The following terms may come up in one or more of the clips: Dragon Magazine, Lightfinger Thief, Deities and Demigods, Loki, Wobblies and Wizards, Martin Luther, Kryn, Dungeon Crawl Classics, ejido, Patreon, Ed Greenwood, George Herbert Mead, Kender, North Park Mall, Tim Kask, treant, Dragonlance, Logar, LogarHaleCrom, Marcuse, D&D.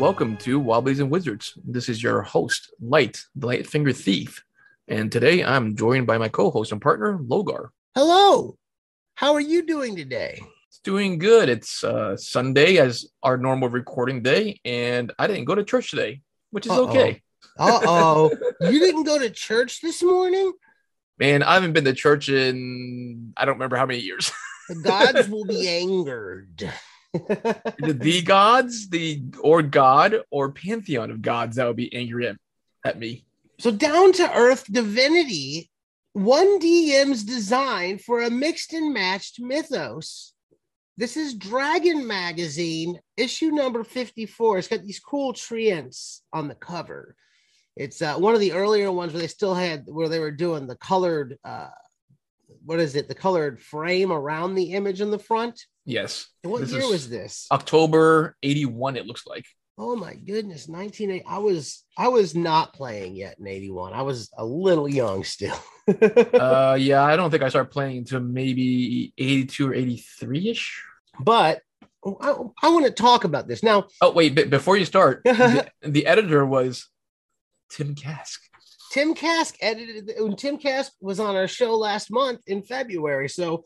Welcome to Wobblies and Wizards. This is your host, the Lightfinger Thief. And today I'm joined by my co-host and partner, Logar. Hello. How are you doing today? It's doing good. It's Sunday as our normal recording day, and I didn't go to church today, which is okay. You didn't go to church this morning? Man, I haven't been to church in I don't remember how many years. The gods will be angered. The gods, God or pantheon of gods that would be angry at me. So down to earth divinity, one DM's design for a mixed and matched mythos. This is Dragon Magazine, issue number 54. It's got these cool treants on the cover. It's one of the earlier ones where they still had were doing the colored the colored frame around the image in the front. Yes. And what year was this? October 81, it looks like. Oh my goodness, 1980. I was not playing yet in 81. I was a little young still. Yeah, I don't think I started playing until maybe 82 or 83-ish. But I want to talk about this now. Oh, wait, before you start, the editor was Tim Kask. Tim Kask edited. Tim Kask was on our show last month in February. So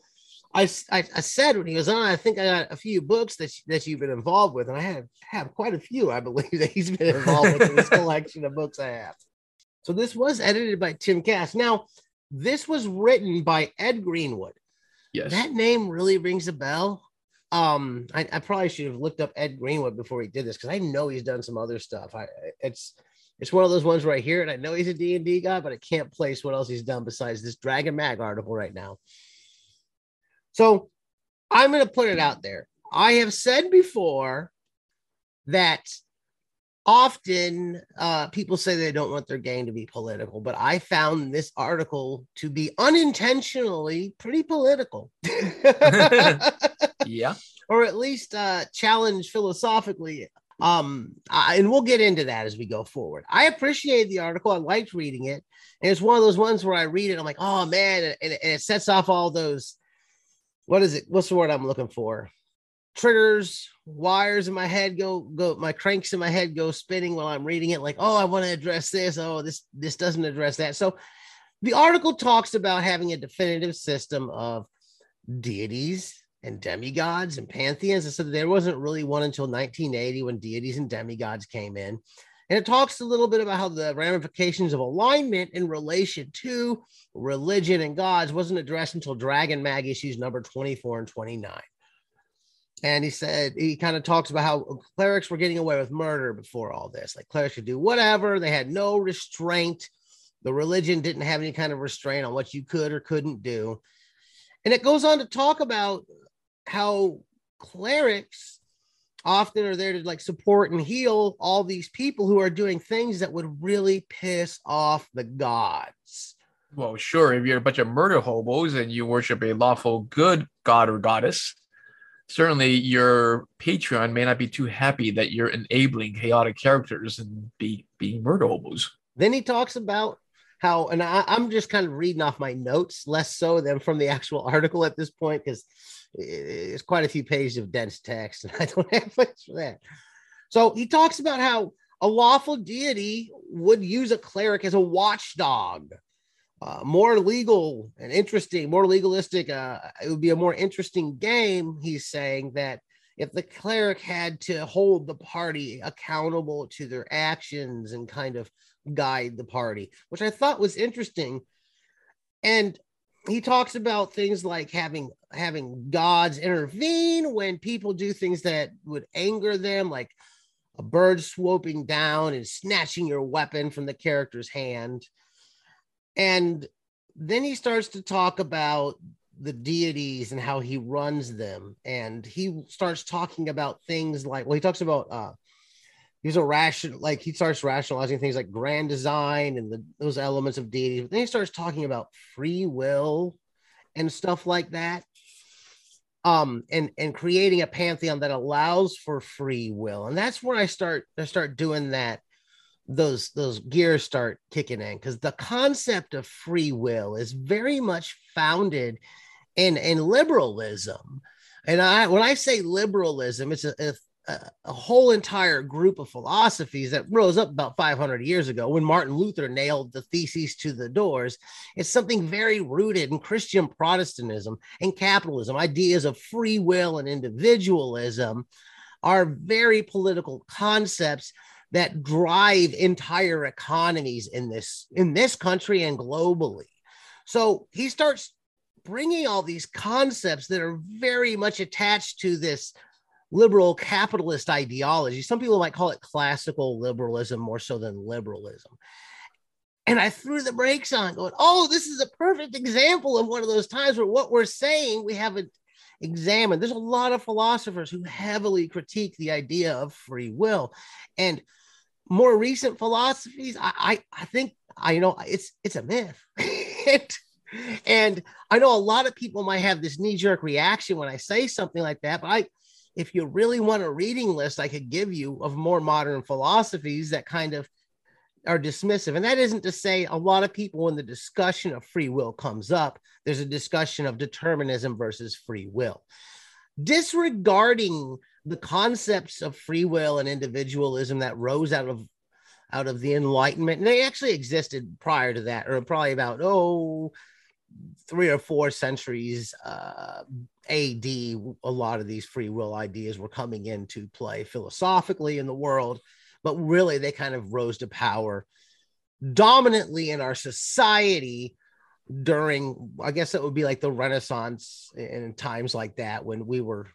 I said when he was on, I think I got a few books that you've been involved with, and I have quite a few, I believe, that he's been involved with in this collection of books I have. So this was edited by Tim Kask. Now, this was written by Ed Greenwood. Yes. That name really rings a bell. I probably should have looked up Ed Greenwood before he did this, because I know he's done some other stuff. It's one of those ones where I hear it. I know he's a D&D guy, but I can't place what else he's done besides this Dragon Mag article right now. So I'm going to put it out there. I have said before that often people say they don't want their game to be political, but I found this article to be unintentionally pretty political. Yeah. Or at least challenged philosophically. And we'll get into that as we go forward. I appreciate the article. I liked reading it. And it's one of those ones where I read it, I'm like, oh man. And it sets off all those, what's the word I'm looking for? Triggers, wires in my head go, my cranks in my head go spinning while I'm reading it. Like, oh, I want to address this. Oh, this doesn't address that. So the article talks about having a definitive system of deities and demigods and pantheons. And so there wasn't really one until 1980 when Deities and Demigods came in. And it talks a little bit about how the ramifications of alignment in relation to religion and gods wasn't addressed until Dragon Mag issues number 24 and 29. And he said, he kind of talks about how clerics were getting away with murder before all this. Like clerics could do whatever. They had no restraint. The religion didn't have any kind of restraint on what you could or couldn't do. And it goes on to talk about how clerics often are there to like support and heal all these people who are doing things that would really piss off the gods. Well, sure. If you're a bunch of murder hobos and you worship a lawful good god or goddess, certainly your Patreon may not be too happy that you're enabling chaotic characters and being murder hobos. Then he talks about how, and I'm just kind of reading off my notes, less so than from the actual article at this point, because it's quite a few pages of dense text, and I don't have much for that. So he talks about how a lawful deity would use a cleric as a watchdog. More legalistic. It would be a more interesting game, he's saying, that if the cleric had to hold the party accountable to their actions and kind of guide the party, which I thought was interesting. And he talks about things like having gods intervene when people do things that would anger them, like a bird swooping down and snatching your weapon from the character's hand. And then he starts to talk about the deities and how he runs them. And he starts talking about things like, well, he talks about, he starts rationalizing things like grand design and those elements of deities. But then he starts talking about free will and stuff like that. And creating a pantheon that allows for free will. And that's where I start doing that. Those gears start kicking in, because the concept of free will is very much founded in liberalism. And when I say liberalism, it's a a whole entire group of philosophies that rose up about 500 years ago when Martin Luther nailed the theses to the doors. It's something very rooted in Christian Protestantism and capitalism. Ideas of free will and individualism are very political concepts that drive entire economies in this country and globally. So he starts bringing all these concepts that are very much attached to this liberal capitalist ideology. Some people might call it classical liberalism more so than liberalism. And I threw the brakes on going, oh, this is a perfect example of one of those times where what we're saying we haven't examined. There's a lot of philosophers who heavily critique the idea of free will. And more recent philosophies, I think it's a myth. And I know a lot of people might have this knee-jerk reaction when I say something like that, but if you really want a reading list, I could give you of more modern philosophies that kind of are dismissive. And that isn't to say a lot of people, when the discussion of free will comes up, there's a discussion of determinism versus free will. Disregarding the concepts of free will and individualism that rose out of the Enlightenment, and they actually existed prior to that, or probably about, 3 or 4 centuries AD, a lot of these free will ideas were coming into play philosophically in the world, but really they kind of rose to power dominantly in our society during, I guess it would be like the Renaissance and times like that, when we were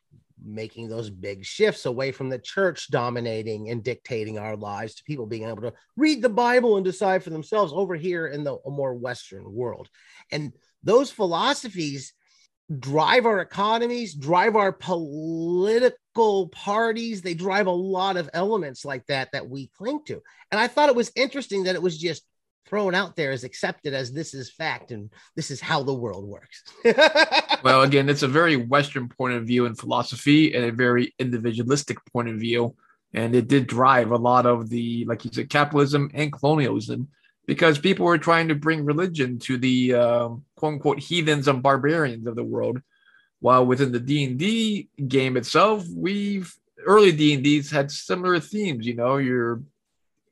making those big shifts away from the church dominating and dictating our lives to people being able to read the Bible and decide for themselves over here in the more Western world. And those philosophies drive our economies, drive our political parties. They drive a lot of elements like that we cling to. And I thought it was interesting that it was just thrown out there as accepted as this is fact and this is how the world works. Well, again, it's a very Western point of view in philosophy and a very individualistic point of view. And it did drive a lot of the, like you said, capitalism and colonialism, because people were trying to bring religion to the quote unquote heathens and barbarians of the world. While within the D&D game itself, early D&Ds had similar themes. You know, you're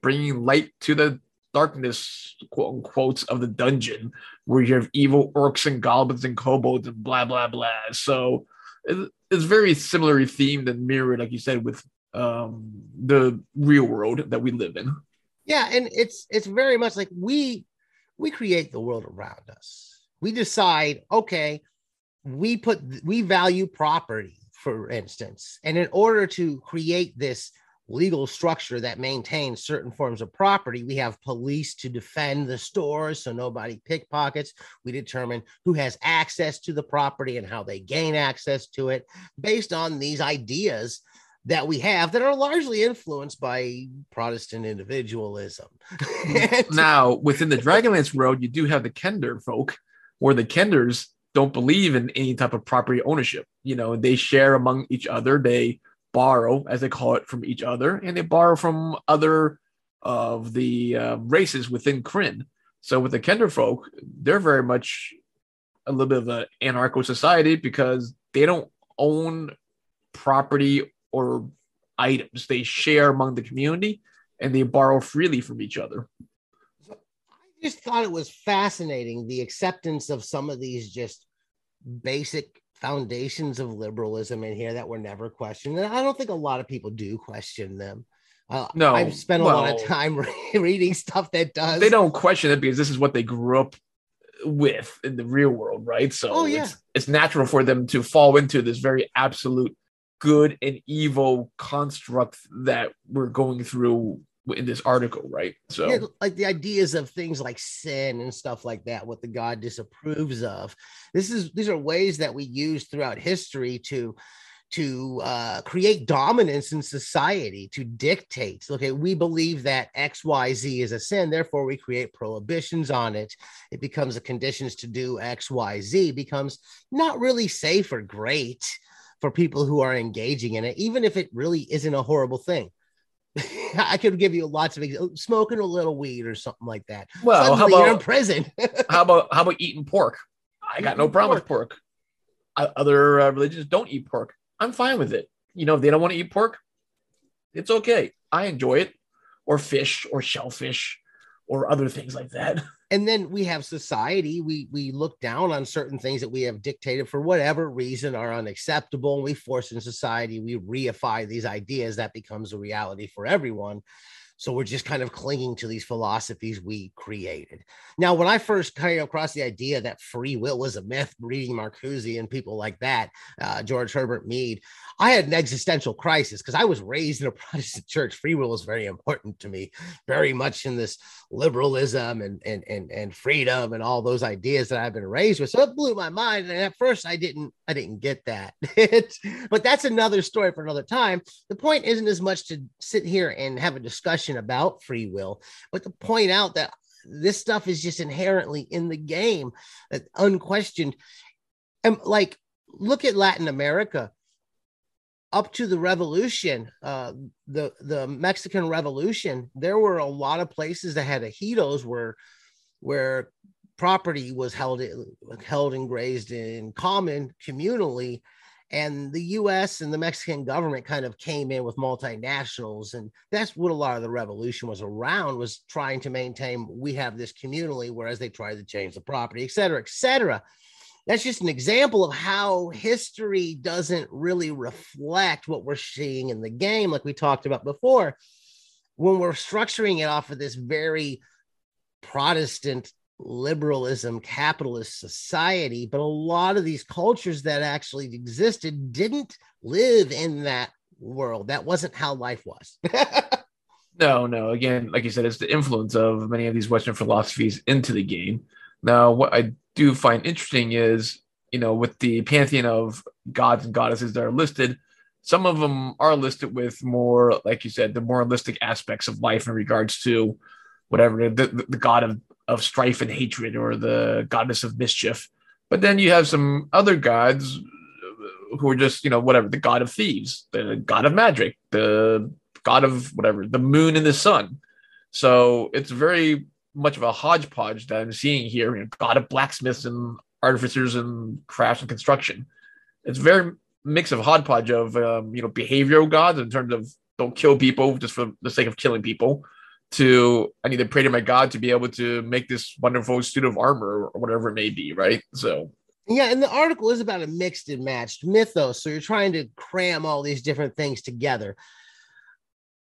bringing light to the darkness, quote unquote, of the dungeon, where you have evil orcs and goblins and kobolds and blah blah blah. So it's very similarly themed and mirrored, like you said, with the real world that we live in. Yeah, and it's very much like we create the world around us. We decide, okay, we value property, for instance, and in order to create this legal structure that maintains certain forms of property, we have police to defend the stores so nobody pickpockets. We determine who has access to the property and how they gain access to it based on these ideas that we have that are largely influenced by Protestant individualism. Now, within the Dragonlance world, you do have the Kender folk, where the Kenders don't believe in any type of property ownership. You know, they share among each other. They borrow, as they call it, from each other, and they borrow from other of the races within Kryn. So with the Kender folk, they're very much a little bit of an anarcho society, because they don't own property or items. They share among the community, and they borrow freely from each other. I just thought it was fascinating, the acceptance of some of these just basic foundations of liberalism in here that were never questioned. And I don't think a lot of people do question them. No, I've spent a lot of time reading stuff that does. They don't question it because this is what they grew up with in the real world, right? So it's natural for them to fall into this very absolute good and evil construct that we're going through in this article, right? So yeah, like the ideas of things like sin and stuff like that, what the God disapproves of. These are ways that we use throughout history to create dominance in society, to dictate. Okay, we believe that X, Y, Z is a sin, therefore we create prohibitions on it. It becomes the conditions to do X, Y, Z becomes not really safe or great for people who are engaging in it, even if it really isn't a horrible thing. I could give you lots of examples. Smoking a little weed or something like that. Well, suddenly you're in prison. how about eating pork? I got no problem with pork. Other religions don't eat pork. I'm fine with it. You know, if they don't want to eat pork, It's okay. I enjoy it. Or fish or shellfish or other things like that. And then we have society. We look down on certain things that we have dictated for whatever reason are unacceptable. And we force in society, we reify these ideas that becomes a reality for everyone. So we're just kind of clinging to these philosophies we created. Now, when I first came across the idea that free will was a myth, reading Marcuse and people like that, George Herbert Mead, I had an existential crisis because I was raised in a Protestant church. Free will was very important to me, very much in this liberalism and freedom and all those ideas that I've been raised with. So it blew my mind. And at first I didn't get that, but that's another story for another time. The point isn't as much to sit here and have a discussion about free will, but to point out that this stuff is just inherently in the game, unquestioned. And like, look at Latin America. Up to the revolution, the Mexican Revolution, there were a lot of places that had ejidos where property was held and grazed in common communally. And the U.S. and the Mexican government kind of came in with multinationals. And that's what a lot of the revolution was around, was trying to maintain, we have this communally, whereas they tried to change the property, et cetera, et cetera. That's just an example of how history doesn't really reflect what we're seeing in the game, like we talked about before, when we're structuring it off of this very Protestant liberalism, capitalist society. But a lot of these cultures that actually existed didn't live in that world. That wasn't how life was. No. Again, like you said, it's the influence of many of these Western philosophies into the game. Now, what I do find interesting is, with the pantheon of gods and goddesses that are listed, some of them are listed with more, like you said, the moralistic aspects of life in regards to whatever the god of strife and hatred, or the goddess of mischief. But then you have some other gods who are just, whatever, the god of thieves, the god of magic, the god of whatever, the moon and the sun. So it's very much of a hodgepodge that I'm seeing here, god of blacksmiths and artificers and crafts and construction. It's very mix of hodgepodge of, behavioral gods in terms of don't kill people just for the sake of killing people, to I need to pray to my god to be able to make this wonderful suit of armor or whatever it may be, right? So yeah, and the article is about a mixed and matched mythos, so you're trying to cram all these different things together,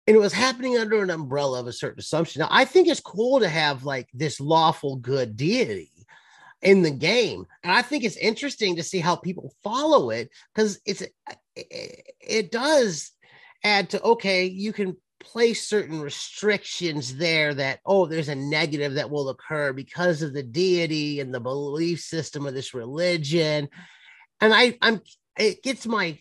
and it was happening under an umbrella of a certain assumption. Now I think it's cool to have like this lawful good deity in the game, and I think it's interesting to see how people follow it, because it does add to, okay, you can place certain restrictions there that, oh, there's a negative that will occur because of the deity and the belief system of this religion. And it gets my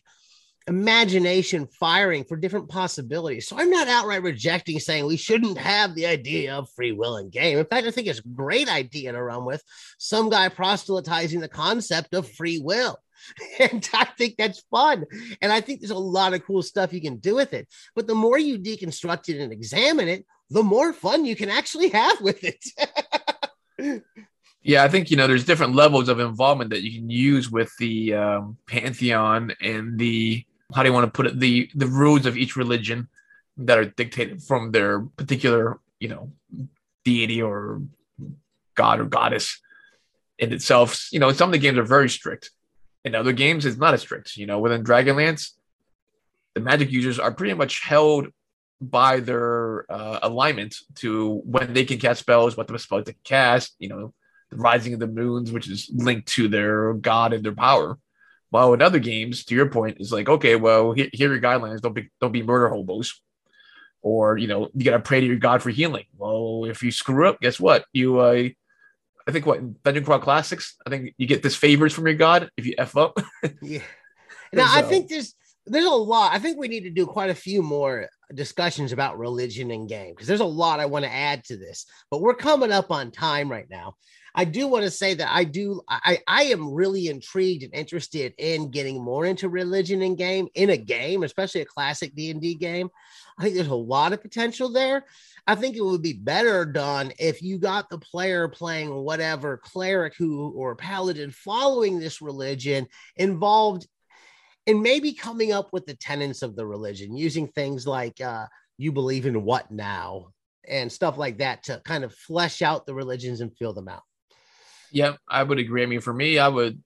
imagination firing for different possibilities. So I'm not outright rejecting saying we shouldn't have the idea of free will in game. In fact, I think it's a great idea to run with, some guy proselytizing the concept of free will. And I think that's fun. And I think there's a lot of cool stuff you can do with it. But the more you deconstruct it and examine it, the more fun you can actually have with it. Yeah, I think, there's different levels of involvement that you can use with the pantheon and the, how do you want to put it, the rules of each religion that are dictated from their particular, deity or god or goddess in itself. Some of the games are very strict. In other games, it's not as strict. Within Dragonlance, the magic users are pretty much held by their alignment to when they can cast spells, what the spells they can cast, the rising of the moons, which is linked to their god and their power. While in other games, to your point, it's like, okay, well, here are your guidelines. Don't be murder hobos. Or, you got to pray to your god for healing. Well, if you screw up, guess what? You... I think what Dungeon Crawl Classics, I think you get this favors from your god if you F up. Yeah. Now so. I think there's a lot. I think we need to do quite a few more discussions about religion and game, because there's a lot I want to add to this, but we're coming up on time right now. I do want to say that I am really intrigued and interested in getting more into religion and game in a game, especially a classic D&D game. I think there's a lot of potential there. I think it would be better done if you got the player playing whatever cleric or paladin following this religion involved and maybe coming up with the tenets of the religion, using things like you believe in what now and stuff like that to kind of flesh out the religions and feel them out. Yeah, I would agree. I mean, for me, I would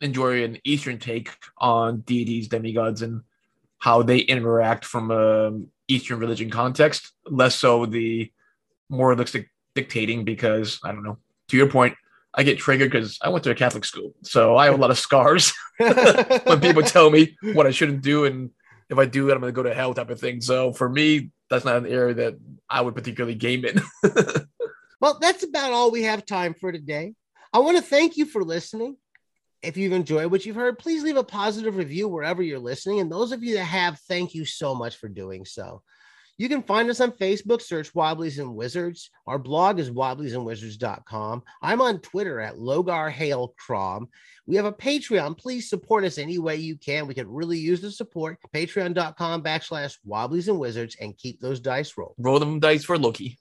enjoy an Eastern take on deities, demigods, and how they interact from an Eastern religion context, less so the moralistic dictating, because, I don't know, to your point, I get triggered because I went to a Catholic school, so I have a lot of scars when people tell me what I shouldn't do, and if I do it, I'm going to go to hell type of thing. So for me, that's not an area that I would particularly game in. Well, that's about all we have time for today. I want to thank you for listening. If you've enjoyed what you've heard, please leave a positive review wherever you're listening. And those of you that have, thank you so much for doing so. You can find us on Facebook, search Wobblies and Wizards. Our blog is wobbliesandwizards.com. I'm on Twitter at @LogarHaleCrom. We have a Patreon. Please support us any way you can. We could really use the support. Patreon.com/Wobblies and Wizards, and keep those dice rolled. Roll them dice for Loki.